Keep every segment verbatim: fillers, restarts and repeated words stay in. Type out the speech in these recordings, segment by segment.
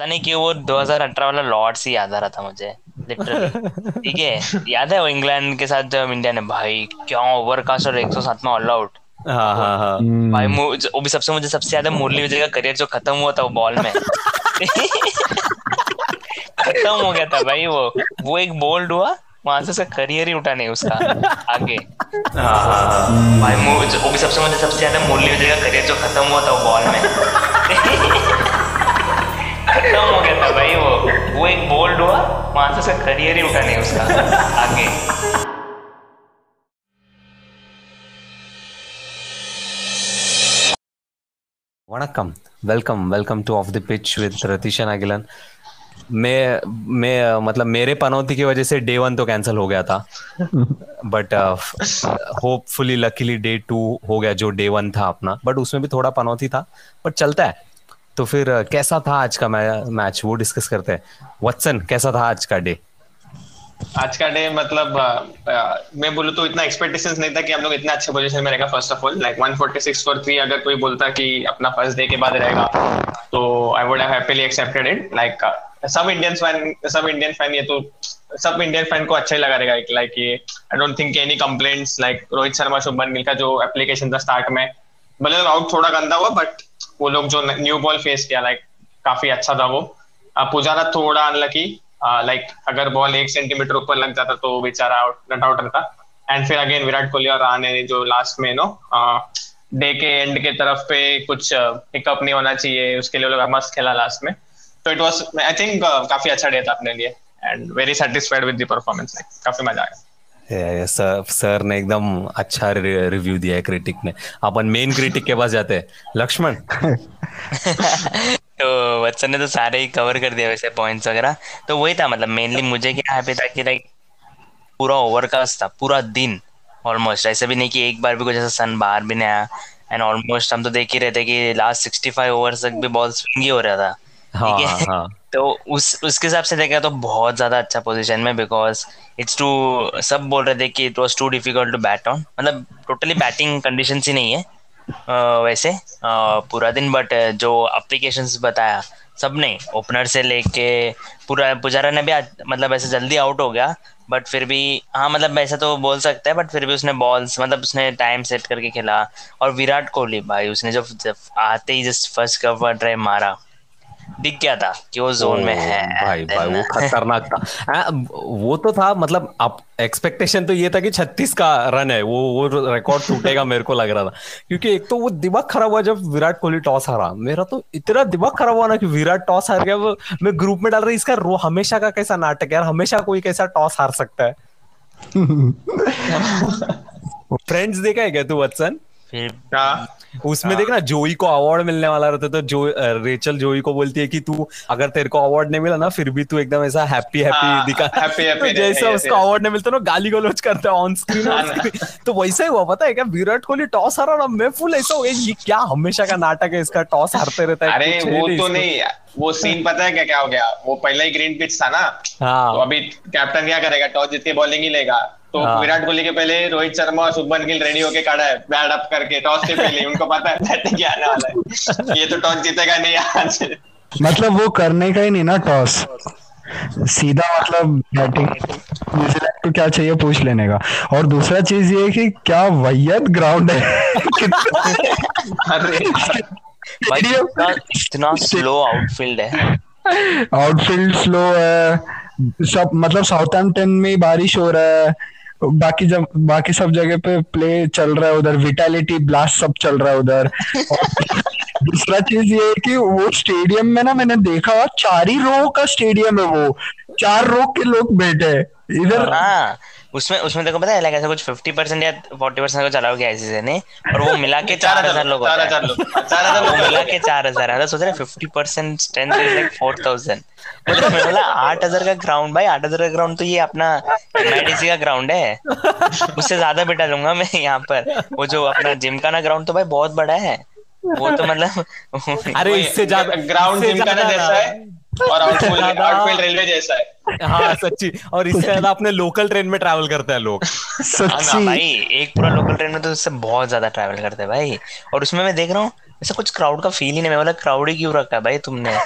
पता नहीं क्यों वो दो हज़ार अठारह वाला लॉर्ड्स ही याद आ रहा था मुझे लिटरली। ठीक है, याद है वो इंग्लैंड के साथ जब इंडिया ने भाई क्या ओवरकास्ट और एक सौ सात में ऑल आउट। हाँ हाँ हाँ भाई, वो भी सबसे मुझे सबसे ज्यादा मुरली विजय का करियर जो खत्म हुआ था वो बॉल में खत्म हो गया था भाई। वो वो एक बोल्ड हुआ वहां से उसका करियर ही उठा नहीं उसका आगे। हाँ भाई वो भी सबसे मुझे सबसे ज्यादा मुरली विजय का करियर जो खत्म हुआ था वो बॉल में खत्म हो गया था भाई। वो वो एक बोल्ड हुआ वहां से उसका करियर ही उठा नहीं उसका आगे। वणक्कम, welcome welcome to of the pitch with Ratheeshan Agilan. मैं मैं मतलब मेरे पनौती की वजह से डे वन तो कैंसिल हो गया था but hopefully luckily day two हो गया जो डे वन था अपना, बट उसमें भी थोड़ा पनौती था बट चलता है। तो फिर uh, कैसा था आज का मैच वो डिस्कस करते हैं। वॉटसन, कैसा था आज का डे? आज का डे मतलब आ, आ, मैं बोलूं तो इतना एक्सपेक्टेशंस नहीं था कि हम लोग इतना अच्छे पोजीशन में रहेगा। First of all like one forty six for three अगर कोई बोलता कि अपना फर्स्ट डे के बाद रहेगा तो I would have happily accepted it. Like सब इंडियन फैन सब इंडियन फैन ये तो सब इंडियन फैन को अच्छा ही लगा रहेगा। लाइक ये I don't think any complaints. Like Rohit Sharma Shubman Gill का जो एप्लीकेशन था स्टार्ट में, मतलब आउट थोड़ा गंदा हुआ बट वो लोग जो न्यू बॉल फेस किया लाइक काफी अच्छा था वो। पुजारा थोड़ा अनलकी, लाइक अगर बॉल एक सेंटीमीटर ऊपर लग जाता तो बेचारा आउट नॉट आउट रहता। एंड फिर अगेन विराट कोहली और राणे ने जो लास्ट में नो डे के एंड के तरफ पे कुछ पिकअप नहीं होना चाहिए उसके लिए वो लोग मस्त खेला लास्ट में। तो इट वाज आई थिंक काफी अच्छा डे था अपने लिए and very satisfied with the performance, काफी मजा आया। सर सर ने एकदम अच्छा रिव्यू दिया है क्रिटिक ने। अपन मेन क्रिटिक के पास जाते हैं, लक्ष्मण। तो वत्सन ने तो सारे ही कवर कर दिया वैसे पॉइंट्स वगैरह। तो वही था मतलब मेनली मुझे क्या हैप्पी था कि लाइक पूरा ओवरकास्ट था पूरा दिन ऑलमोस्ट। ऐसा भी नहीं कि एक बार भी कुछ ऐसा सन बाहर भी नहीं आया एंड ऑलमोस्ट हम तो देख ही रहे थे कि लास्ट सिक्सटी फाइव ओवर्स तक भी बॉल स्विंग ही हो रहा था। हाँ, हाँ, हाँ. तो उस उसके हिसाब से देखा तो बहुत ज्यादा अच्छा पोजीशन में बिकॉज इट्स टू सब बोल रहे थे कि it was too difficult to bat on. मतलब टोटली बैटिंग कंडीशंस ही नहीं है uh, वैसे uh, पूरा दिन, बट जो एप्लीकेशंस बताया सबने ओपनर से लेके पूरा। पुजारा ने भी मतलब ऐसे जल्दी आउट हो गया बट फिर भी हाँ मतलब ऐसा तो बोल सकता है बट फिर भी उसने बॉल्स मतलब उसने टाइम सेट करके खेला। और विराट कोहली भाई उसने जो आते ही जस्ट फर्स्ट कवर ड्राइव मारा, दिख गया था कि वो जोन में है भाई। भाई वो खतरनाक था। वो तो था मतलब आप एक्सपेक्टेशन तो ये था कि छत्तीस का रन है, वो वो रिकॉर्ड टूटेगा मेरे को लग रहा था। क्योंकि एक तो वो दिमाग खराब हुआ जब विराट कोहली टॉस हारा, मेरा तो इतना दिमाग खराब हुआ ना कि विराट टॉस हार गया। वो मैं ग्रुप में डाल रही इसका रो हमेशा का कैसा नाटक यार, हमेशा कोई कैसा टॉस हार सकता है। फ्रेंड्स देखा है क्या तू वत्सन? उसमें देखना जोई को अवार्ड मिलने वाला रहता तो जो रेचल जोई को बोलती है कि तू अगर तेरे को अवार्ड नहीं मिला ना फिर भी तू एकदम ऐसा हैप्पी हैप्पी दिखा। तो जैसा उसको अवार्ड नहीं मिलता ना गाली गलौज करता ऑन स्क्रीन। तो वैसा ही हुआ पता है क्या, विराट कोहली टॉस हारा ना मैं फुल ऐसा हो गया क्या हमेशा का नाटक है इसका, टॉस हारते रहता है। अरे वो तो नहीं, वो सीन पता है क्या क्या हो गया, वो पहला ही ग्रीन पिच था ना। हाँ, तो अभी कैप्टन क्या करेगा, टॉस जीत के बॉलिंग ही लेगा। तो विराट कोहली के पहले रोहित शर्मा और शुभमन गिल रेडी होके खड़ा है बैट अप करके टॉस के पहले। उनको पता है बैटिंग क्या आने वाला है, ये तो टॉस जीतेगा नहीं आज। मतलब वो करने का ही नहीं ना टॉस, सीधा मतलब बैटिंग न्यूजीलैंड को क्या चाहिए पूछ लेने का। और दूसरा चीज ये है कि क्या वैयत ग्राउंड है, इतना स्लो आउटफील्ड है, आउटफील्ड स्लो है सब। मतलब साउथैम्पटन में बारिश हो रहा है, बाकी जब बाकी सब जगह पे प्ले चल रहा है उधर, विटैलिटी ब्लास्ट सब चल रहा है उधर। दूसरा चीज ये है कि वो स्टेडियम में ना मैंने देखा चार ही रो का स्टेडियम है, वो चार रो के लोग बैठे इधर। हाँ उसमें उसमें देखो पता है ऐसा कुछ पचास परसेंट या चालीस परसेंट को चलाओ गया आईसीसी ने और वो मिला के चार हजार लोग चार हजार लोग चार हजार लोग मिला के चार हजार है। सोच रहे पचास परसेंट स्ट्रेंथ इज लाइक चार हज़ार। मतलब मैं बोला आठ हजार का ग्राउंड भाई, आठ हजार का ग्राउंड तो ये अपना एमआईडीसी का ग्राउंड है, उससे ज्यादा बेटा लूंगा मैं यहाँ पर। वो जो अपना जिम का ना ग्राउंड तो भाई बहुत बड़ा है वो तो, मतलब अरे इससे ज्यादा ग्राउंड जिम का ना जैसा है और आउटफील्ड रेलवे जैसा है। हाँ सच्ची, और इससे ज्यादा अपने लोकल ट्रेन में ट्रैवल करते हैं लोग सच्ची भाई। एक पूरा लोकल ट्रेन में तो उससे बहुत ज्यादा ट्रैवल करते हैं भाई। और उसमें मैं देख रहा हूँ ऐसा कुछ क्राउड का फील ही नहीं, मैं बोला क्राउड ही क्यों रखा है भाई तुमने,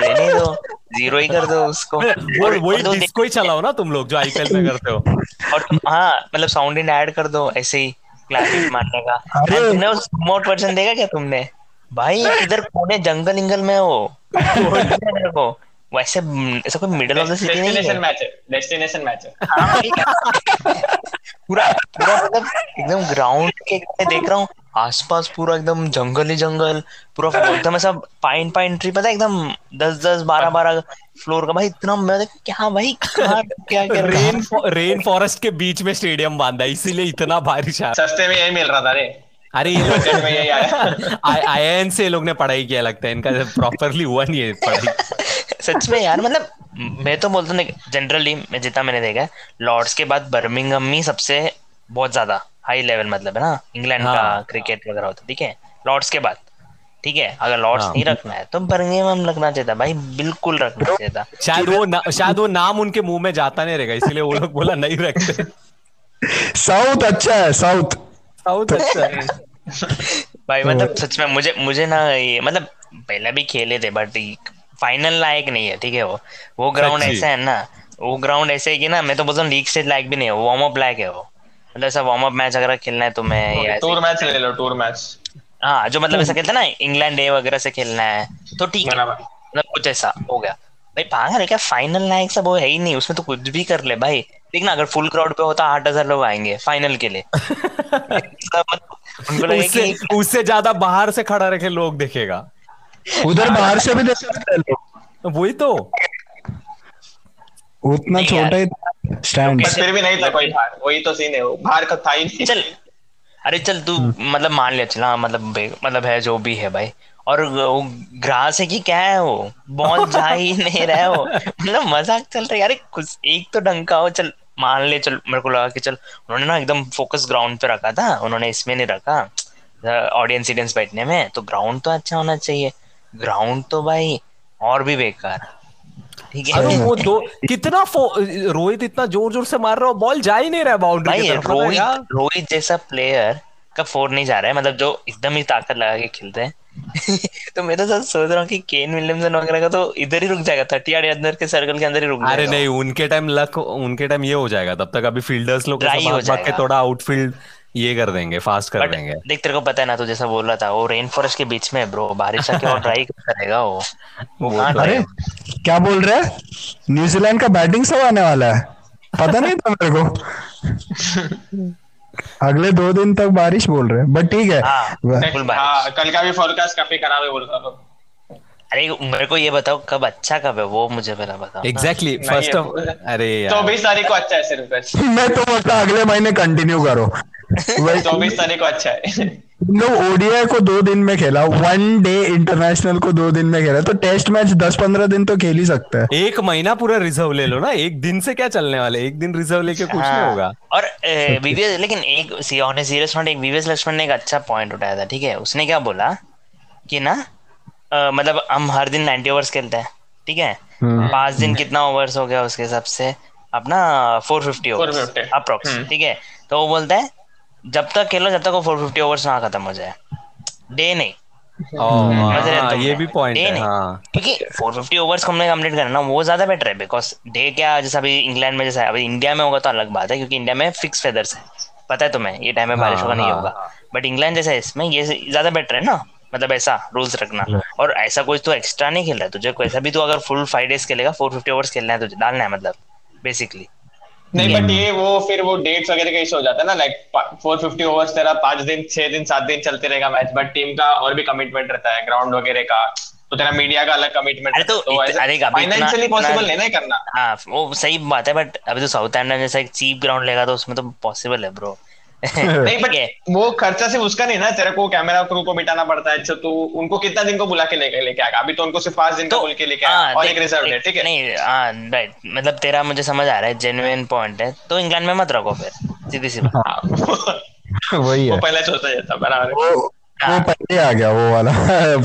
देने दो जीरो ही कर दो उसको। और वही डिस्को ही चलाओ ना तुम लोग जो आईपीएल में करते हो। और हाँ मतलब साउंड इन ऐड कर दो ऐसे ही क्लासिक मारने का। तुमने उस रिमोट वर्जन देखा क्या तुमने भाई? इधर कोने जंगल इंगल में हो वैसे ऐसा कोई मिडिल ऑफ द सिटी नहीं है। डेस्टिनेशन मैच है, डेस्टिनेशन मैच है। हाँ पूरा पूरा मतलब एकदम ग्राउंड के देख रहा हूँ आसपास पूरा एकदम जंगल ही जंगल, पूरा एकदम ऐसा पाइन पाइन ट्री, पता है एकदम दस दस बारह बारह फ्लोर का भाई। इतना मैं देखा क्या भाई क्या क्या क्या रेन रेन फॉरेस्ट के बीच में स्टेडियम बांधा, इसीलिए इतना बारिश आ। सस्ते में यही मिल रहा था रे। अरे ये लोग आई एन से लोग ने पढ़ाई किया लगता है, इनका प्रॉपरली हुआ नहीं है पढ़ाई सच में यार। मतलब मैं तो बोलता हूँ जनरली मैं जितना मैंने देखा है लॉर्ड्स के बाद बर्मिंघम ही सबसे बहुत ज्यादा हाई लेवल मतलब है ना इंग्लैंड हाँ, का क्रिकेट वगैरह होता है। ठीक है लॉर्ड्स के बाद ठीक है, अगर लॉर्ड्स हाँ, नहीं रखना है तो बर्मिंघम रखना चाहिए भाई, बिल्कुल रखना चाहिए। शायद वो ना, शायद वो नाम उनके मुंह में जाता नहीं रहेगा इसलिए वो लोग बोला नहीं रखते। साउथ अच्छा है, साउथ साउथ अच्छा है भाई। मतलब सच में मुझे मुझे ना ये मतलब पहले भी खेले थे बट फाइनल लायक नहीं है। ठीक है वो वो ग्राउंड ऐसा है ना, वो ग्राउंड ऐसे है कि ना मैं तो बोलता हूँ लीग स्टेज लायक भी नहीं है, वार्म अप लायक है वो। मतलब ऐसा वार्म अप मैच अगर खेलना है तो मैं टूर मैच ले लो, टूर मैच हाँ जो मतलब ऐसा खेलता है ना इंग्लैंड डे वगैरह से खेलना है तो ठीक है, मतलब कुछ ऐसा हो गया भाई। पागल क्या फाइनल लायक सब वो है ही नहीं, उसमें तो कुछ भी कर ले भाई। देखना अगर फुल क्राउड पे होता आठ हजार लोग आएंगे फाइनल के लिए। उनको उससे ज्यादा बाहर से खड़ा रखे लोग देखेगा उधर बाहर से भी देख सकते हैं। वही तो उतना छोटा ही स्टैंड फिर भी नहीं था कोई बाहर, वही तो सीन है। वो बाहर का था ही नहीं। चल अरे चल तू मतलब मान ले चला मतलब मतलब है जो भी है भाई। और वो ग्रास है कि क्या है वो बहुत जा ही नहीं रहा है वो, मतलब मजाक चल रहा है यार। कुछ एक तो डंका हो चल मान ले। चल मेरे को लगा कि चल उन्होंने ना एकदम फोकस ग्राउंड पे रखा था, उन्होंने इसमें नहीं रखा ऑडियंस ऑडियंस बैठने में, तो ग्राउंड तो अच्छा होना चाहिए। ग्राउंड तो भाई और भी बेकार। ठीक है अरे वो दो कितना रोहित इतना जोर जोर से मार रहा है, बॉल जा ही नहीं रहा बाउंड्री की तरफ। रोहित रोहित जैसा प्लेयर का फोर नहीं जा रहा है, मतलब जो एकदम ही ताकत लगा के खेलते हैं। तो मैं तो सोच रहा हूँ कि केन विलियमसन वगैरह का तो इधर ही रुक जाएगा, थर्टी यार्ड अंदर के सर्कल के अंदर ही रुक जाएगा। अरे नहीं उनके टाइम लक उनके टाइम ये हो जाएगा, तब तक अभी फील्डर्स लोग थोड़ा आउटफील्ड ये कर देंगे, फास्ट कर देंगे। देख तेरे को पता है ना, तू जैसा बोल रहा था वो रेन फॉरेस्ट के बीच में ब्रो, बारिश आके और ड्राई करेगा वो, वो अरे क्या बोल रहे हैं? न्यूजीलैंड का बैटिंग सब आने वाला है, पता नहीं था मेरे को। अगले दो दिन तक बारिश बोल रहे हैं बट ठीक है। कल का भी फोरकास्ट काफी खराब है बोल रहा था। अरे मेरे को ये बताओ कब अच्छा कब है वो मुझे पहला बताओ। एग्जैक्टली फर्स्ट ऑफ अरे चौबीस तारीख को अच्छा है सिर्फ। मैं तो बोलता अगले महीने कंटिन्यू करो। चौबीस तारीख को अच्छा है। लोग ओडीआई को दो दिन में खेला, वन डे इंटरनेशनल को दो दिन में खेला, तो टेस्ट मैच दस पंद्रह दिन तो खेल ही सकता है। एक महीना पूरा रिजर्व ले लो ना, एक दिन से क्या चलने वाले, एक दिन रिजर्व लेके कुछ नहीं होगा। और वीवीएस लेकिन एक सीरियस नोट, एक वीवीएस लक्ष्मण ने एक अच्छा पॉइंट उठाया था। ठीक है उसने क्या बोला कि ना Uh, मतलब हम हर दिन नब्बे ओवर्स खेलते हैं। ठीक है पांच दिन कितना ओवर्स हो गया उसके हिसाब से अपना चार सौ पचास ओवर्स अप्रोक्स। ठीक है तो वो बोलता है जब तक खेलो जब तक वो चार सौ पचास ओवर्स ना खत्म हो जाए, डे नहीं। ओ, ये भी पॉइंट है हाँ। क्योंकि चार सौ पचास ओवर्स हमने कंप्लीट करना वो ज्यादा बेटर है, बिकॉज डे क्या जैसा अभी इंग्लैंड में जैसा अभी इंडिया में होगा तो अलग बात है, क्योंकि इंडिया में फिक्स वेदर्स है, पता है तुम्हें ये टाइम में बारिश होगा नहीं होगा, बट इंग्लैंड जैसा इसमें ये ज्यादा बेटर है ना, मतलब ऐसा रूल्स रखना। और ऐसा कुछ तो एक्स्ट्रा नहीं खेल रहा है तुझे, ऐसा भी तो अगर फुल फाइव डेज खेलेगा चार सौ पचास ओवर्स खेलना है तुझे, डालना है मतलब बेसिकली नहीं। बट ये वो फिर वो डेट्स वगैरह का इशू हो जाता है ना, लाइक चार सौ पचास ओवर्स तेरा पांच दिन छह दिन सात दिन चलते रहेगा मैच, बट टीम का और भी कमिटमेंट रहता है ग्राउंड वगैरह का, तो तेरा मीडिया का अलग कमिटमेंट है, तो फाइनेंशियली पॉसिबल नहीं ना करना। हाँ वो सही बात है, बट अभी तो साउथहैम्पटन जैसा एक चीप ग्राउंड लेगा तो उसमें तो पॉसिबल है ब्रो। नहीं बट वो खर्चा सिर्फ उसका नहीं ना, तेरे को कैमरा क्रू को मिटाना पड़ता है। अच्छा तो उनको कितना दिन को बुला के लेके लेके आएगा, अभी तो उनको सिर्फ पांच दिन का बोल के लेके आया और एक रिजर्व है। ठीक है नहीं हां राइट, मतलब तेरा मुझे समझ आ रहा है जेन्युइन पॉइंट है, तो इंग्लैंड में मत रखो फिर, सीधी सी बात वही है। वो पहले सोचा जाता बराबर, वो पहले आ गया वो वाला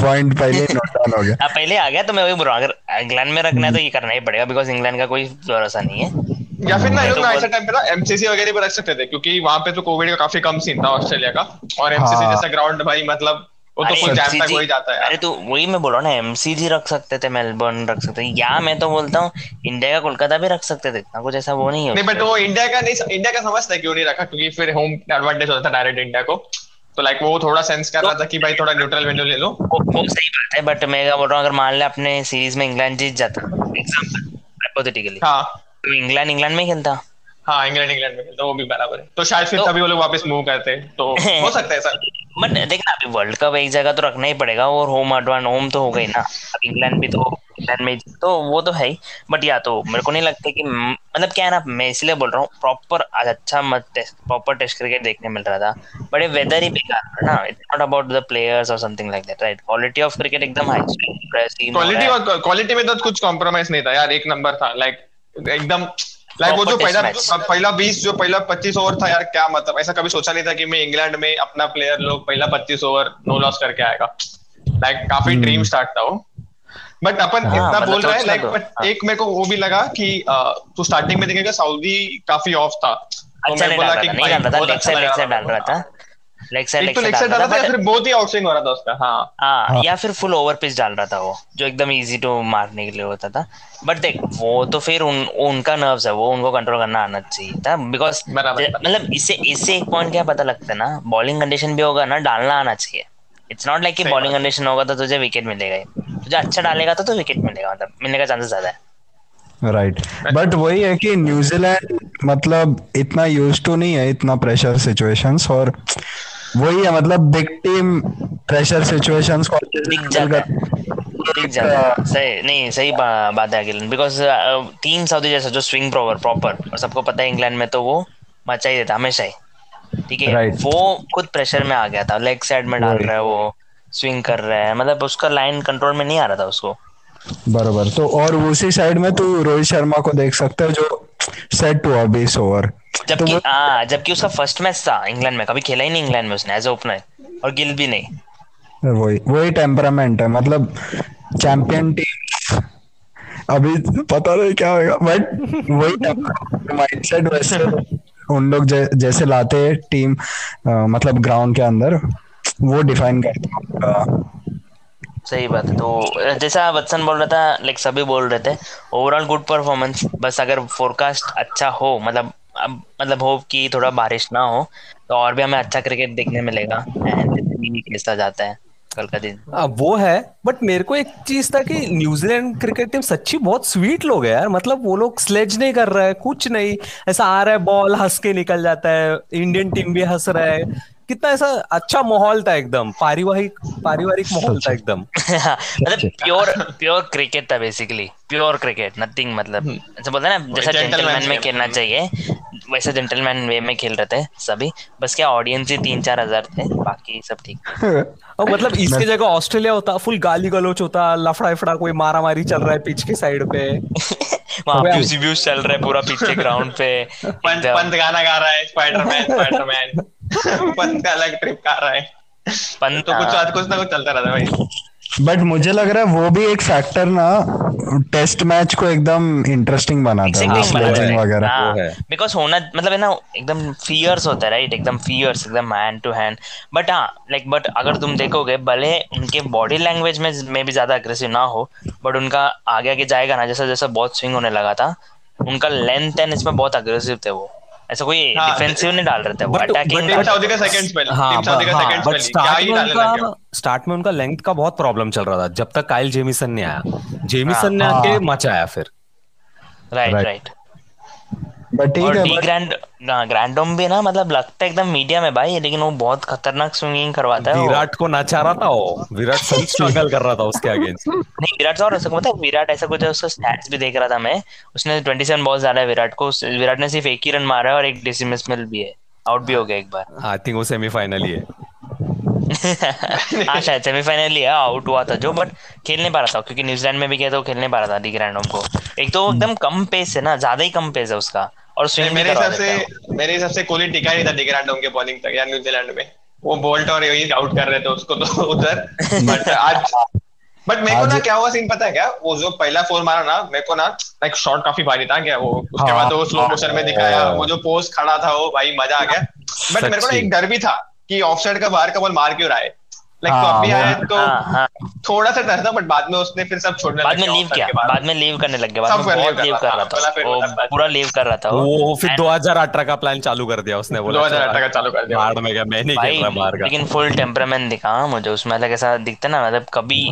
पॉइंट पहले नोट डाउन हो गया, पहले आ गया तो मैं वही बोल रहा हूं अगर इंग्लैंड में रखना है तो ये करना ही पड़ेगा, बिकॉज़ इंग्लैंड का कोई भरोसा नहीं है। या फिर ना ये लोग ऐसा टाइम पे ना एमसीसी वगैरह पर रख सकते थे, क्योंकि वहां पे तो कोविड का काफी कम सीन था ऑस्ट्रेलिया का, और एमसीसी जैसा ग्राउंड भाई मतलब वो तो कोई जानता कोई जाता है। अरे तो वही मैं बोल रहा हूँ ना, एमसीजी रख सकते थे, मेलबर्न रख सकते थे, या मैं तो बोलता हूँ इंडिया का कोलकाता भी रख सकते थे, इतना कुछ ऐसा वो नहीं है। नहीं बट वो इंडिया का नहीं, इंडिया का समझता क्यों नहीं रखा, क्योंकि फिर होम एडवांटेज होता था डायरेक्ट इंडिया को, तो लाइक वो थोड़ा सेंस कर रहा था कि भाई थोड़ा न्यूट्रल वेन्यू ले लो। वो सही बात है, बट मैं क्या बोल रहा हूँ, अगर मान ले अपने सीरीज में इंग्लैंड जीत जाता एग्जांपल हाइपोथेटिकली, हां तो इंग्लैंड इंग्लैंड में खेलता, हाँ इंग्लैंड इंग्लैंड में खेलता, वो भी बराबर है, तो शायद फिर तभी वो लोग वापस मूव करते, तो हो सकता है सर। बट देखना अभी वर्ल्ड कप एक जगह तो रखना ही पड़ेगा, और होम एडवांटेज होम तो हो गई ना, इंग्लैंड भी तो इंग्लैंड में तो वो तो है ही, बट या तो मेरे को नहीं लगता कि मतलब क्या है ना, मैं इसलिए बोल रहा हूँ प्रॉपर आज अच्छा मत टेस्ट, प्रॉपर टेस्ट क्रिकेट देखने मिल रहा था, बट ये वेदर ही बेकार है ना, it's not about the players और something like that right. Quality of cricket एकदम हाई, क्वालिटी और क्वालिटी में तो कुछ कॉम्प्रोमाइज नहीं था यार, एक नंबर था लाइक एकदम लाइक वो जो पहला पहला बीस जो पहला पच्चीस ओवर था यार, क्या मतलब ऐसा कभी सोचा नहीं था कि मैं इंग्लैंड में अपना प्लेयर लोग पहला पच्चीस ओवर नो लॉस करके आएगा, लाइक काफी ड्रीम स्टार्ट था वो। बट अपन इतना बोल रहे हैं लाइक, बट एक मेरे को वो भी लगा कि तू स्टार्टिंग में देखेगा सऊदी काफी ऑफ था, तो मैं बोला कि लेग साइड डाल रहा था, लेग साइड लेग साइड डाल रहा था, फिर बहुत ही आउटस्विंग हो रहा था उसका, हां हां या फिर फुल ओवर पिच डाल रहा था वो, जो एकदम इजी टू मारने के लिए होता था। बट देख वो तो फिर उन, उनका नर्व्स है, वो उनको कंट्रोल करना आना चाहिए था, बिकॉज मतलब इससे इससे एक पॉइंट क्या पता लगता है ना, बॉलिंग कंडीशन भी होगा ना, डालना आना चाहिए। इट्स नॉट लाइक कि बॉलिंग कंडीशन होगा तो तुझे विकेट मिलेगा, तुझे अच्छा डालेगा तो तो विकेट मिलेगा, मतलब मिलने का चांसेस ज्यादा है राइट। बट वही है कि न्यूजीलैंड मतलब इतना यूज्ड टू नहीं है इतना प्रेशर सिचुएशंस, और वही है मतलब बिग टीम प्रेशर सिचुएशंस को दिख जाता है। सही नहीं सही बात है अगिलन, बिकॉज टीम सऊदी जैसा जो स्विंग प्रॉपर प्रॉपर और सबको पता है इंग्लैंड में तो वो मचा ही देता हमेशा ही, ठीक है right. वो खुद प्रेशर में आ गया था, लेग साइड में डाल रहा है, वो स्विंग कर रहा है, मतलब उसका लाइन कंट्रोल में नहीं आ रहा था उसको बराबर। तो और उसी साइड में तू रोहित शर्मा को देख सकता है जो सेट हुआ बीस ओवर, जबकि हां जबकि उसका फर्स्ट मैच था इंग्लैंड में, कभी खेला ही नहीं इंग्लैंड में उसने एज ओपनर, और गिल भी नहीं। वही वही टेम्परामेंट है, मतलब चैंपियन टीम अभी पता नहीं क्या होगा, बट वही माइंडसेट वैसे उन लोग जै, जैसे लाते हैं टीम आ, मतलब ग्राउंड के अंदर वो डिफाइन करता है। सही बात है, तो जैसा वत्सन बोल रहा था लाइक सभी बोल रहे थे ओवरऑल गुड परफॉर्मेंस, बस अगर फोरकास्ट अच्छा हो मतलब अब मतलब होप कि थोड़ा बारिश ना हो तो और भी हमें अच्छा क्रिकेट देखने मिलेगा, कैसा जाता है कल का दिन आ, वो है। बट मेरे को एक चीज था कि न्यूजीलैंड क्रिकेट टीम सच्ची बहुत स्वीट लोग है यार, मतलब वो लोग स्लेज नहीं कर रहा है कुछ नहीं, ऐसा आ रहा है बॉल हंस के निकल जाता है, इंडियन टीम भी हंस रहा है, कितना ऐसा अच्छा माहौल था, एकदम पारिवारिक पारिवारिक माहौल था एकदम, मतलब प्योर प्योर क्रिकेट था बेसिकली, प्योर क्रिकेट नथिंग, मतलब ऐसा बोलते हैं ना जैसा जेंटलमैन में खेलना चाहिए वैसे जेंटलमैन वे में खेल रहे थे सभी, बस क्या ऑडियंस ही तीन चार हजार थे, बाकी सब ठीक। और मतलब इसके जगह ऑस्ट्रेलिया होता फुल गाली गलोच होता, लफड़ा फड़ा कोई मारा मारी चल रहा है पिच के साइड पे, व्यूज चल रहा है पूरा पिच के ग्राउंड पे, पंत गाना गा रहा है स्पाइडरमैन स्पाइडरमैन पंत का अलग ट्रिप कर रहा है, पंत तो कुछ कुछ ना कुछ चलता रहता है भाई। बट मुझे लग रहा है वो भी एक फैक्टर ना टेस्ट मैच को एकदम इंटरेस्टिंग बनाता है, स्लेजिंग वगैरह बिकॉज होना मतलब है ना एकदम फियर्स होता है राइट, एकदम फियर्स एकदम हैंड टू हैंड। बट हाँ लाइक बट अगर तुम देखोगे भले उनके बॉडी लैंग्वेज में में भी ज्यादा अग्रेसिव ना हो, बट उनका आगे आगे जाएगा ना जैसा जैसा बहुत स्विंग होने लगा था, उनका लेंथ एंड इसमें बहुत अग्रेसिव थे वो, ऐसा कोई डिफेंसिव नहीं डाल रहे थे वो, अटैकिंग सऊदी का सेकंड स्पेल टीम सऊदी का सेकंड स्पेल क्या ही डालने लगे। स्टार्ट में उनका लेंथ का बहुत प्रॉब्लम चल रहा था जब तक काइल जेमिसन नहीं आया, जेमिसन ने आके मचाया फिर राइट राइट। बट ठीक ग्रैंड ग्रैंडोम भी ना मतलब लगता है एकदम मीडिया में भाई, लेकिन वो बहुत खतरनाक स्विंगिंग करवाता है, विराट को नचा रहा था वो, विराट सही स्ट्रगल कर रहा था उसके अगेंस्ट। नहीं विराट और ऐसा होता है, विराट ऐसा कुछ है, उसका स्टैट्स भी देख रहा था मैं, उसने सत्ताईस बॉल डाला है विराट को, विराट ने सिर्फ एक ही रन मारा है और एक डिसमिस मिल भी है, आउट भी हो गया एक बार, आई थिंक वो सेमीफाइनल ही है, हां शायद सेमीफाइनल ही है, आउट हुआ था जो, बट खेल नहीं पा रहा था क्योंकि न्यूजीलैंड में भी गया था वो, खेल नहीं पा रहा था डी ग्रैंडोम को, एक तो एकदम कम पेस है ना, ज्यादा ही कम पेस है उसका, और स्विंग मेरे हिसाब से मेरे हिसाब से कोहली टिका नहीं था डी ग्रैंडोम के बॉलिंग तक यार न्यूजीलैंड में, वो बोल्ट और ये आउट कर रहे थे उसको तो उधर। बट आज बट मेरे को ना क्या हुआ सीन पता है क्या, वो जो पहला फोर मारा ना मेरे को ना लाइक शॉट काफी भारी था क्या वो, उसके बाद वो स्लो मोशन में दिखाया वो जो पोज खड़ा था वो, भाई मजा आ गया। बट मेरे को ना एक डर भी था कि ऑफ साइड का बाहर का बॉल मार क्यों रहा है, लाइक कॉपी आया तो थोड़ा सा डर था, बट बाद में उसने फिर सब छोड़ने बाद में लीव किया, बाद में लीव करने लग गया, बाद में बहुत लीव कर रहा था, वो पूरा लीव कर रहा था वो। फिर दो हज़ार अठारह का प्लान चालू कर दिया उसने, बोला दो हज़ार अठारह का चालू कर दिया, मार में गया, मैं नहीं खेल रहा, मार गया। लेकिन फुल टेम्परामेंट दिखा मुझे उसमें, अलग ऐसा दिखता ना, मतलब कभी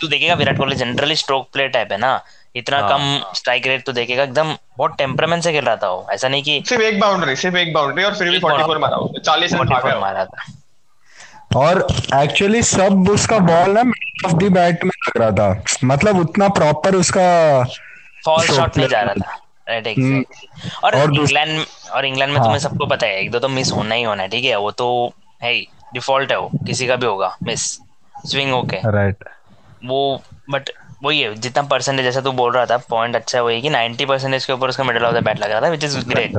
तू देखेगा Virat Kohli generally stroke play type है ना, इतना कम स्ट्राइक रेट तो देखेगा, एकदम बहुत टेम्परामेंट से खेल रहा था वो, ऐसा नहीं कि सिर्फ एक बाउंड्री, सिर्फ एक बाउंड्री और फिर भी चौवालीस मारा, चालीस रन मारा था। और एक्चुअली सब उसका बॉल ना मिड ऑफ द बैट में लग रहा था, मतलब उतना प्रॉपर उसका फॉल शॉट नहीं जा रहा था। Right, exactly. और इंग्लैंड और इंग्लैंड में तुम्हें सबको पता है एक दो तो मिस होना ही होना है, ठीक है, वो तो है ही, डिफॉल्ट है वो, किसी का भी होगा मिस, स्विंग ओके राइट वो, बट वही है जितना परसेंटेज, जैसा तू बोल रहा था पॉइंट अच्छा है वही कि नाइनटी परसेंटेज के ऊपर उसका मिडल ऑफ द बैट लग रहा था, विच इज ग्रेट।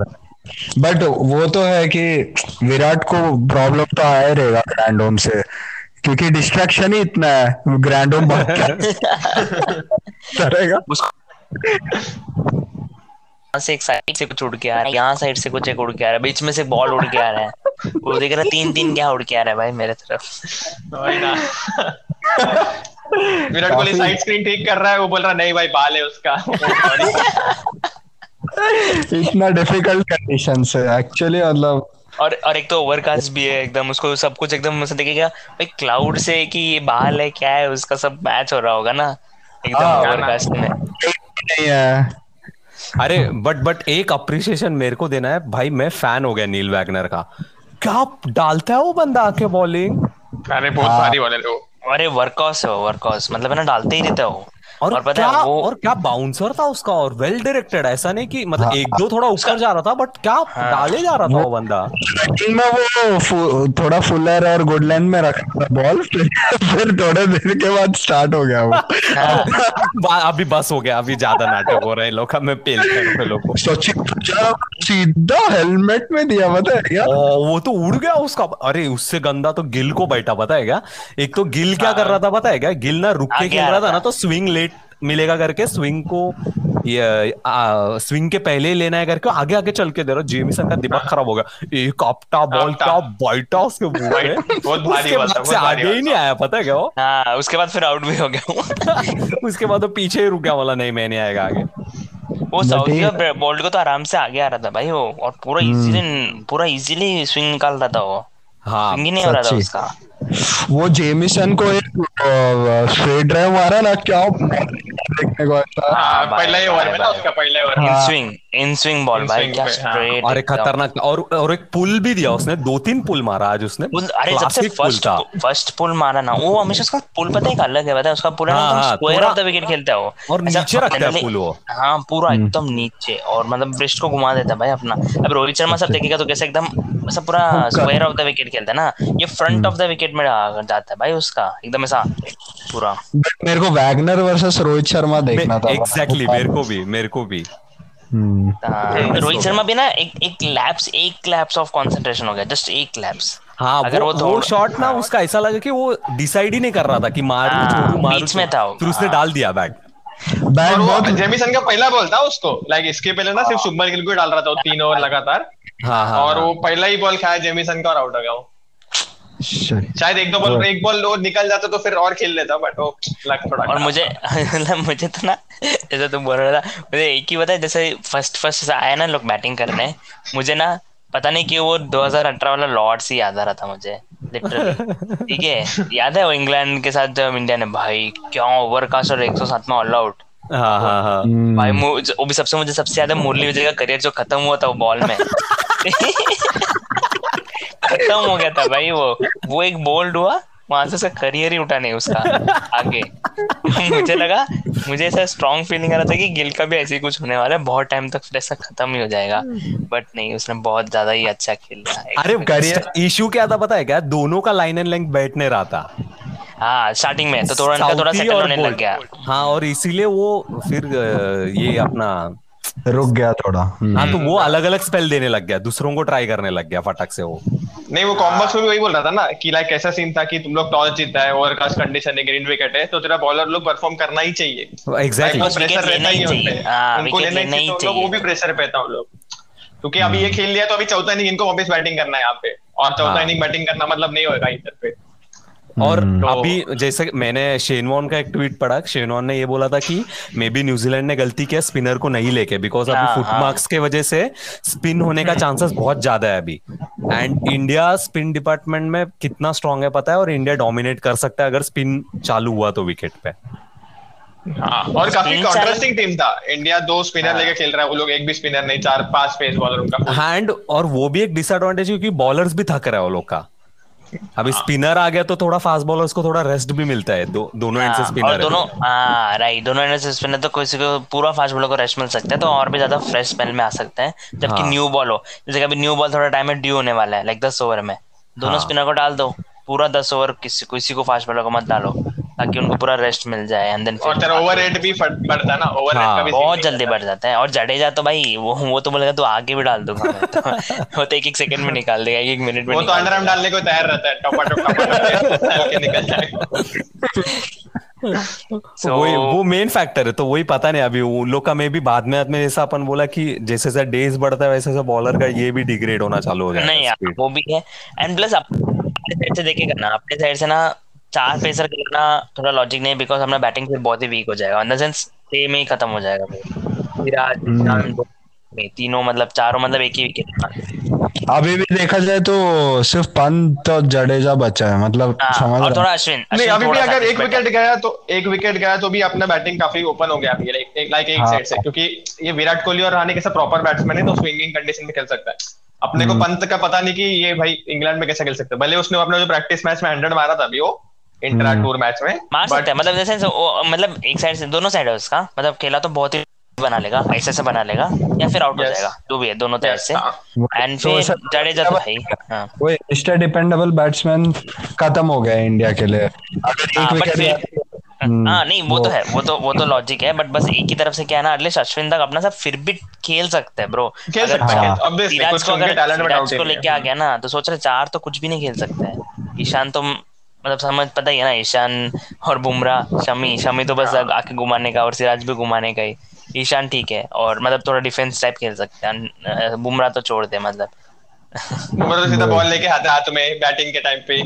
बट वो तो है कि विराट को प्रॉब्लम तो आया रहेगा ग्रैंडहोम से, क्योंकि डिस्ट्रैक्शन ही इतना है, ग्रैंडहोम बहुत करेगा यहाँ से एक साइड से कुछ उड़ के आ रहा है, यहाँ साइड से कुछ एक उड़ के आ रहा है, बीच में से बॉल उड़ के आ रहा है, वो देख रहा है तीन तीन क्या उड़ के आ रहा है भाई मेरे तरफ। विराट कोहली साइड स्क्रीन ठीक कर रहा है, वो बोल रहा नहीं भाई बाल है उसका। इतना डिफिकल्ट कंडीशन है एक्चुअली, मतलब और और एक तो ओवरकास्ट भी है एकदम, उसको सब कुछ एकदम ऐसे दिखेगा भाई क्लाउड से कि ये बाल है क्या है उसका, सब मैच हो रहा होगा ना एकदम ओवरकास्ट में। नहीं है अरे बट बट एक अप्रिसिएशन मेरे को देना है भाई, मैं फैन हो गया नील वैगनर का, क्या डालता है वो बंदा आके बॉलिंग, अरे बहुत भारी बॉलर है वो, अरे वर्कॉस है, वर्कॉस मतलब है ना, डालते ही रहता हो। और, और पता है वो और क्या बाउंसर था उसका, और वेल डायरेक्टेड, ऐसा नहीं कि मतलब एक दो थोड़ा ऊपर जा रहा था, बट क्या डाले जा रहा था वो बंदा। वो थोड़ा फुलर और गुड लाइन में रखा था बॉल, फिर थोड़े देर के बाद स्टार्ट हो गया वो, अभी बस हो गया, अभी ज्यादा नाटक हो रहे हैं लोग, मैं पेल लोग सीधा हेलमेट में दिया पता है क्या, वो तो उड़ गया उसका। अरे उससे गंदा तो गिल को बैठा पता है क्या, एक तो गिल क्या कर रहा था पता है क्या, गिल ना रुक के खेल रहा था ना, तो स्विंग लेट मिलेगा करके स्विंग को ये, आ, स्विंग के पहले लेना है करके आगे आगे चल के दे रहा, जेमिसन का दिमाग खराब हो गया, एक आपटा बॉल का बाइटा उसके मुंह में, बहुत भारी बॉल था, आगे ही नहीं आया पता है क्या वो। हां उसके बाद फिर आउट भी हो गया, उसके बाद तो पीछे ही रुक गया, वाला नहीं मैं नहीं आएगा आगे। वो साउथ बॉल को तो आराम से आगे आ रहा था भाई वो, और पूरा इजीली पूरा इजीली स्विंग निकाल रहा था वो, स्विंग ही नहीं हो रहा था उसका। वो जेमिसन को एक स्ट्रेट ड्राइव मारा ना, क्या देखने को आता, हां पहला ही ओवर में ना उसका, पहला over in swing in swing ball भाई क्या स्ट्रेट, अरे खतरनाक। और और एक पुल भी दिया उसने, दो तीन पुल मारा आज उसने, अरे सबसे फर्स्ट फर्स्ट पुल मारा ना वो, हमेशा उसका पुल पता है एक अलग है पता है उसका, पूरा स्क्वायर ऑफ द विकेट खेलता है वो, और नीचे रखता है पुल वो, हां पूरा एकदम नीचे, और मतलब ब्रेस्ट को घुमा देता है भाई अपना। अब रोहित शर्मा सब देखेगा तो कैसे एकदम ऐसा पूरा स्क्वायर ऑफ द विकेट खेलता है ना, ये फ्रंट ऑफ द विकेट में जाता है भाई उसका एकदम ऐसा पूरा। मेरे को वैगनर वर्सेस रोहित शर्मा देखना था एग्जैक्टली, मेरे को भी मेरे को भी रोहित शर्मा भी ना एक एक लैप्स एक क्लैप्स ऑफ कंसंट्रेशन हो गया, जस्ट एक लैप्स। हाँ, अगर वो, वो शॉट ना उसका ऐसा लगा कि वो डिसाइड ही नहीं कर रहा था कि मारू मारू, बीच में था, फिर उसने डाल दिया बैग। जेमिसन का पहला बॉल था उसको, लाइक इसके पहले ना सिर्फ शुभमन गिल को डाल रहा था तीन ओवर लगातार, और वो पहला ही बॉल खाया जेमिसन का और आउट हो गया वो। शायद एक दो बॉल एक बॉल निकल जाता तो फिर और खेल लेता, बट वो लक थोड़ा। और मुझे मुझे तो ना जैसे तुम बोल रहा था, मुझे एक ही पता है, जैसे फर्स्ट फर्स्ट आया ना लोग बैटिंग करने, मुझे ना पता नहीं क्यों वो दो हज़ार अठारह वाला लॉर्ड्स ही याद आ रहा था मुझे लिटरली। ठीक है, याद है वो इंग्लैंड के साथ जब इंडिया ने भाई क्या ओवरकास्ट और एक सौ सात में ऑल आउट। हाँ हाँ हाँ भाई, वो भी सबसे मुझे सबसे ज्यादा मुरली विजय का करियर जो खत्म हुआ था वो बॉल में खत्म हो गया था भाई। वो वो एक बोल्ड हुआ वहां से उसका करियर ही उठा नहीं उसका आगे। मुझे लगा, मुझे ऐसा स्ट्रॉन्ग फीलिंग आ रहा था कि गिल का भी ऐसे कुछ होने वाला है, बहुत टाइम तक ऐसा खत्म ही हो जाएगा, बट नहीं, उसने बहुत ज्यादा ही अच्छा खेला। अरे करियर इशू क्या था पता है क्या, दोनों का लाइन एंड लेंथ बैठने रहा था। हाँ, स्टार्टिंग में तो थोड़ा इनका थोड़ा सेटल होने लग गया। हाँ, और इसीलिए वो फिर ये अपना रुक गया थोड़ा। हाँ, तो वो अलग अलग स्पेल देने लग गया, दूसरों को ट्राई करने लग गया फटाक से। वो नहीं, वो कॉम्बोस में भी वही बोल रहा था ना कि लाइक ऐसा सीन था कि तुम लोग टॉस जीता है, ओवरकास्ट कंडीशन है, ग्रीन विकेट है, तो तेरा बॉलर लोग परफॉर्म करना ही चाहिए। एग्जैक्टली, प्रेशर रहता ही उनको लेना ही चाहिए, वो भी प्रेशर रहता उन लोग, क्योंकि अभी ये खेल लिया तो अभी चौथा इनिंग इनको वापस बैटिंग करना है यहाँ पे, और चौथा इनिंग बैटिंग करना मतलब नहीं होगा इधर पे। और अभी जैसे मैंने शेन वॉर्न का एक ट्वीट पढ़ा, शेन वॉर्न ने ये बोला था कि मे बी न्यूजीलैंड ने गलती किया स्पिनर को नहीं लेके, बिकॉज अभी फुट मार्क्स के वजह से स्पिन होने का चांसेस बहुत ज्यादा है अभी, एंड इंडिया स्पिन डिपार्टमेंट में कितना स्ट्रांग है पता है, और इंडिया डोमिनेट कर सकता है अगर स्पिन चालू हुआ तो विकेट पे। हाँ, और काफी कॉन्ट्रास्टिंग टीम था, इंडिया दो स्पिनर लेके खेल रहा है, वो लोग एक भी स्पिनर नहीं, चार पांच पेस बॉलर उनका हैंड, और वो भी एक डिसएडवांटेज क्योंकि बॉलर्स भी थक रहा है वो लोग का। अभी स्पिनर आ गया तो थोड़ा फास्ट बॉलर्स को थोड़ा रेस्ट भी मिलता है, दो, दोनों एंड से स्पिनर दोनों हां राइट दोनों एंड से स्पिनर, तो किसी को पूरा फास्ट बॉलर को रेस्ट मिल सकता है, तो और भी ज्यादा फ्रेश स्मेल में आ सकते हैं, जबकि न्यू बॉल हो जैसे अभी न्यू बॉल थोड़ा टाइम में ड्यू होने वाला है, लाइक दस ओवर में दोनों स्पिनर को डाल दो पूरा दस ओवर, किसी किसी को फास्ट बॉलर को मत डालो ताकि उनको पूरा रेस्ट मिल जाए, एंड देन और तेरा ओवर रेट भी बढ़ता है ना, ओवर रेट का भी बहुत जल्दी बढ़ जाता है, और जडेजा तो भाई वो वो तो बोलेगा तो आगे भी डाल दूंगा मैं, तो वो तो एक एक सेकंड में निकाल देगा, एक एक मिनट में वो तो अंडरआर्म डालने को तैयार रहता है, टपा टप टपा करके निकल जाएगा। सो वो मेन फैक्टर है, तो वही पता नहीं अभी उन लोग का मे भी बाद में, जैसा अपन बोला कि जैसे जैसा डेज बढ़ता है वैसे वैसा बॉलर का ये भी डिग्रेड होना चालू हो जाएगा। नहीं वो भी है, एंड प्लस अपने साइड से देखेगा ना, अपने साइड से ना चार पेसर करना थोड़ा लॉजिक नहीं, बिकॉज हमारा बैटिंग फिर बहुत ही वीक हो जाएगा, इन द सेंस प्ले में ही खत्म हो जाएगा फिर, सिराज ईशान तीनों मतलब चारों मतलब एक ही विकेट। अभी भी देखा जाए तो सिर्फ पंत और जडेजा बचा है, मतलब समझ और थोड़ा अश्विन नहीं, अभी भी अगर एक विकेट गया तो एक विकेट गया तो भी अपना बैटिंग काफी ओपन हो गया अभी, लाइक एक साइड से, क्योंकि ये विराट कोहली और राणे जैसा प्रॉपर बैट्समैन है तो स्विंगिंग कंडीशन में खेल सकता है, अपने को पंत का पता नहीं कि ये भाई इंग्लैंड में कैसे खेल सकता है, भले उसने अपना जो प्रैक्टिस मैच में हंड्रेड मारा था अभी वो इंट्रा टूर मैच में मार सकता है, मतलब जैसे मतलब एक साइड से दोनों साइड है उसका, मतलब खेला तो बहुत ही बना लेगा, ऐसे से बना लेगा या फिर आउट हो जाएगा जो भी है दोनों तरफ से, एंड फिर जडेजा तो भाई वो एक्स्ट्रा डिपेंडेबल बैट्समैन खत्म हो गया इंडिया के लिए। हाँ नहीं वो तो है, वो तो वो तो लॉजिक है, बट बस एक ही तरफ से क्या है ना, एटलीस्ट अश्विन तक अपना सब फिर भी खेल सकते हैं ब्रो, खेल सकते हैं, ऑब्वियसली कुछ उनके टैलेंट में डाउट है, लेके आ गया ना तो सोच रहे चार तो कुछ भी नहीं खेल सकते हैं, ईशान तो मतलब समझ पता ही है ना, ईशान और बुमराह, शमी शमी तो बस आके घुमाने का, और सिराज भी घुमाने का ही, ईशान ठीक है और मतलब थोड़ा डिफेंस टाइप खेल सकते हैं, बुमराह तो छोड़ दे मतलब बुमराह तो सीधा बॉल लेके हाथ में बैटिंग के टाइम पे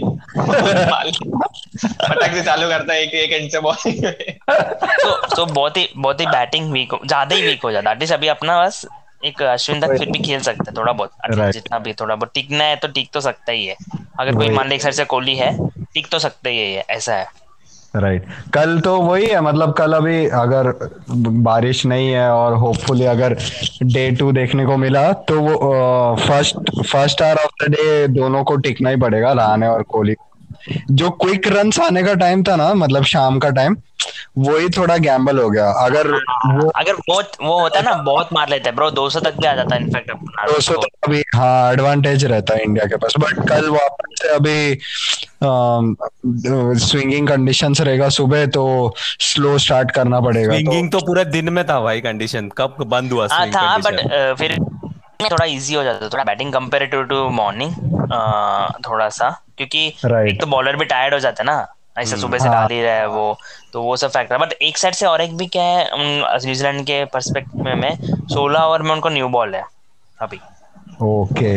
पटक से चालू करता है एक एक एंड से बॉल, तो तो बहुत ही बहुत ही बैटिंग वीक ज्यादा ही वीक हो जाता है, एटलीस्ट अभी अपना बस एक अश्विन तक फिर भी खेल सकता है थोड़ा बहुत, जितना भी थोड़ा बहुत टिकना है तो टिक तो सकता ही है, अगर कोई मान ले एक साइड से कोहली है टिक तो सकता ही है, ऐसा है राइट right. कल तो वही है, मतलब कल अभी अगर बारिश नहीं है और होपफुली अगर डे टू देखने को मिला तो वो first first hour of the day दोनों को टिकना ही पड़ेगा, रहाणे और कोहली, जो क्विक रन्स आने का टाइम था ना, मतलब शाम का टाइम, वही थोड़ा गैम्बल हो गया, अगर वो अगर बहुत वो होता है ना बहुत मार लेते हैं ब्रो, दो सौ तक भी आ जाता है, इनफैक्ट दो सौ तक भी हाँ एडवांटेज रहता है इंडिया के पास, बट कल वापस से अभी स्विंगिंग कंडीशंस रहेगा सुबह, तो स्लो स्टार्ट करना पड़ेगा, स्विंगिंग तो पूरा दिन में था भाई कंडीशन, कब बंद हुआ स्विंग था, बट फिर थोड़ा इजी हो जाता है थोड़ा बैटिंग कंपेरेटिव टू मॉर्निंग थोड़ा सा, क्योंकि एक तो बॉलर भी टायर्ड हो जाता है ना, ऐसा सुबह से डाल ही रहा है वो, तो वो सब फैक्टर है, बट एक साइड से और एक भी क्या है न्यूजीलैंड के पर्सपेक्ट में, सोलह ओवर में उनको न्यू बॉल है अभी ओके,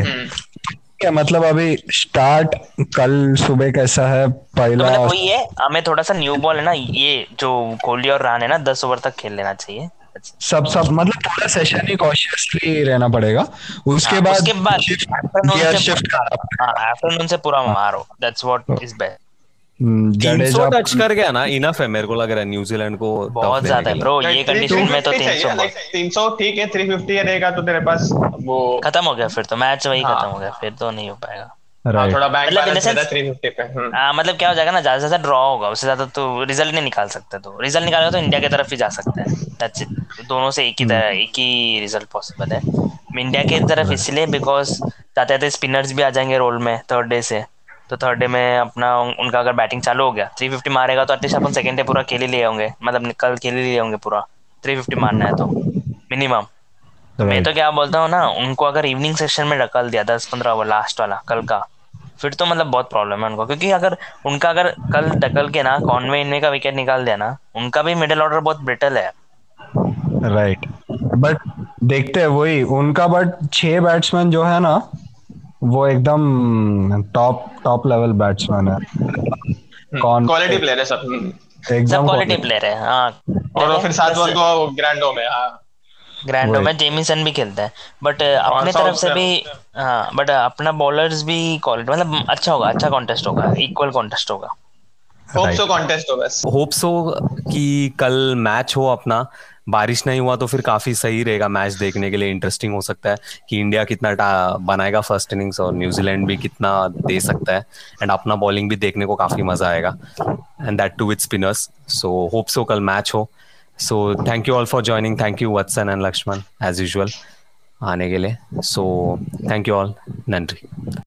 क्या मतलब अभी स्टार्ट कल सुबह कैसा है पहला, तो मतलब वही है हमें थोड़ा सा न्यू बॉल है ना, ये जो कोहली और राणे है ना दस ओवर तक खेल लेना चाहिए सब सब, मतलब थोड़ा सेशन ही कॉशियसली रहना पड़ेगा, उसके बाद उसके बाद गियर शिफ्ट करना, आफ्टरनून से पूरा मारो, दैट्स व्हाट इज बेस्ट। तीन सौ टच कर गया ना, इनफ है मेरे को लग रहा है न्यूजीलैंड को, बहुत ज्यादा है ब्रो ये कंडीशन में, तो तीन सौ ठीक है, तीन सौ पचास रहेगा तो तेरे पास वो खत्म हो गया, फिर तो मैच वही खत्म हो गया, फिर तो नहीं हो पाएगा, थोड़ा बैंक तीन सौ पचास पे हां, मतलब क्या हो जाएगा ना, ज्यादा से ज्यादा ड्रॉ होगा, उससे ज्यादा तो रिजल्ट नहीं निकाल सकता, तो रिजल्ट निकालेगा तो इंडिया की तरफ ही जा सकता है, दैट्स इट, दोनों से एक ही तरह एक ही रिजल्ट पॉसिबल है इंडिया की तरफ, इसलिए बिकॉज़ ज्यादातर स्पिनर्स भी आ जाएंगे रोल में थर्ड डे से, तो थर्ड डे में अपना उनका अगर बैटिंग चालू हो गया तीन सौ पचास मारेगा तो एटलीस्ट अपन सेकंड डे पूरा खेल ही लिए होंगे, मतलब कल खेल ही लिए होंगे पूरा, तीन सौ पचास मारना है तो मिनिमम, तो मैं तो क्या बोलता हूँ ना, उनको अगर इवनिंग सेक्शन में ढकल दिया दस पंद्रह ओवर लास्ट वाला कल का, फिर तो मतलब बहुत प्रॉब्लम है उनको, क्योंकि अगर उनका अगर कल ढकल के ना कॉनवे इनमें का विकेट निकाल दिया ना, उनका भी मिडिल ऑर्डर बहुत ब्रिटल है राइट, बट देखते हैं वही उनका, बट छह बैट्समैन जो है ना वो एकदम टॉप टॉप लेवल बैट्समैन है, क्वालिटी प्लेयर है सब, सब क्वालिटी प्लेयर है हाँ। और फिर सात बॉल को ग्रैंडहोम है हाँ। ग्रैंडहोम में जेमिसन भी खेलता है बट अपने तरफ से भी हाँ, बट अपना बॉलर्स भी क्वालिटी मतलब अच्छा होगा, अच्छा कॉन्टेस्ट होगा, इक्वल कॉन्टेस्ट होगा। होप सो कॉन्टेस्ट हो, बस होप सो कि कल मैच हो अपना। बारिश नहीं हुआ तो फिर काफी सही रहेगा, मैच देखने के लिए इंटरेस्टिंग हो सकता है कि इंडिया कितना बनाएगा फर्स्ट इनिंग्स और न्यूजीलैंड भी कितना दे सकता है, एंड अपना बॉलिंग भी देखने को काफी मजा आएगा, and that too with spinners. So hope so कल मैच हो। So thank you all for joining, thank you Watson and Laxman as usual आने के लिए। So thank you all, नंद्री।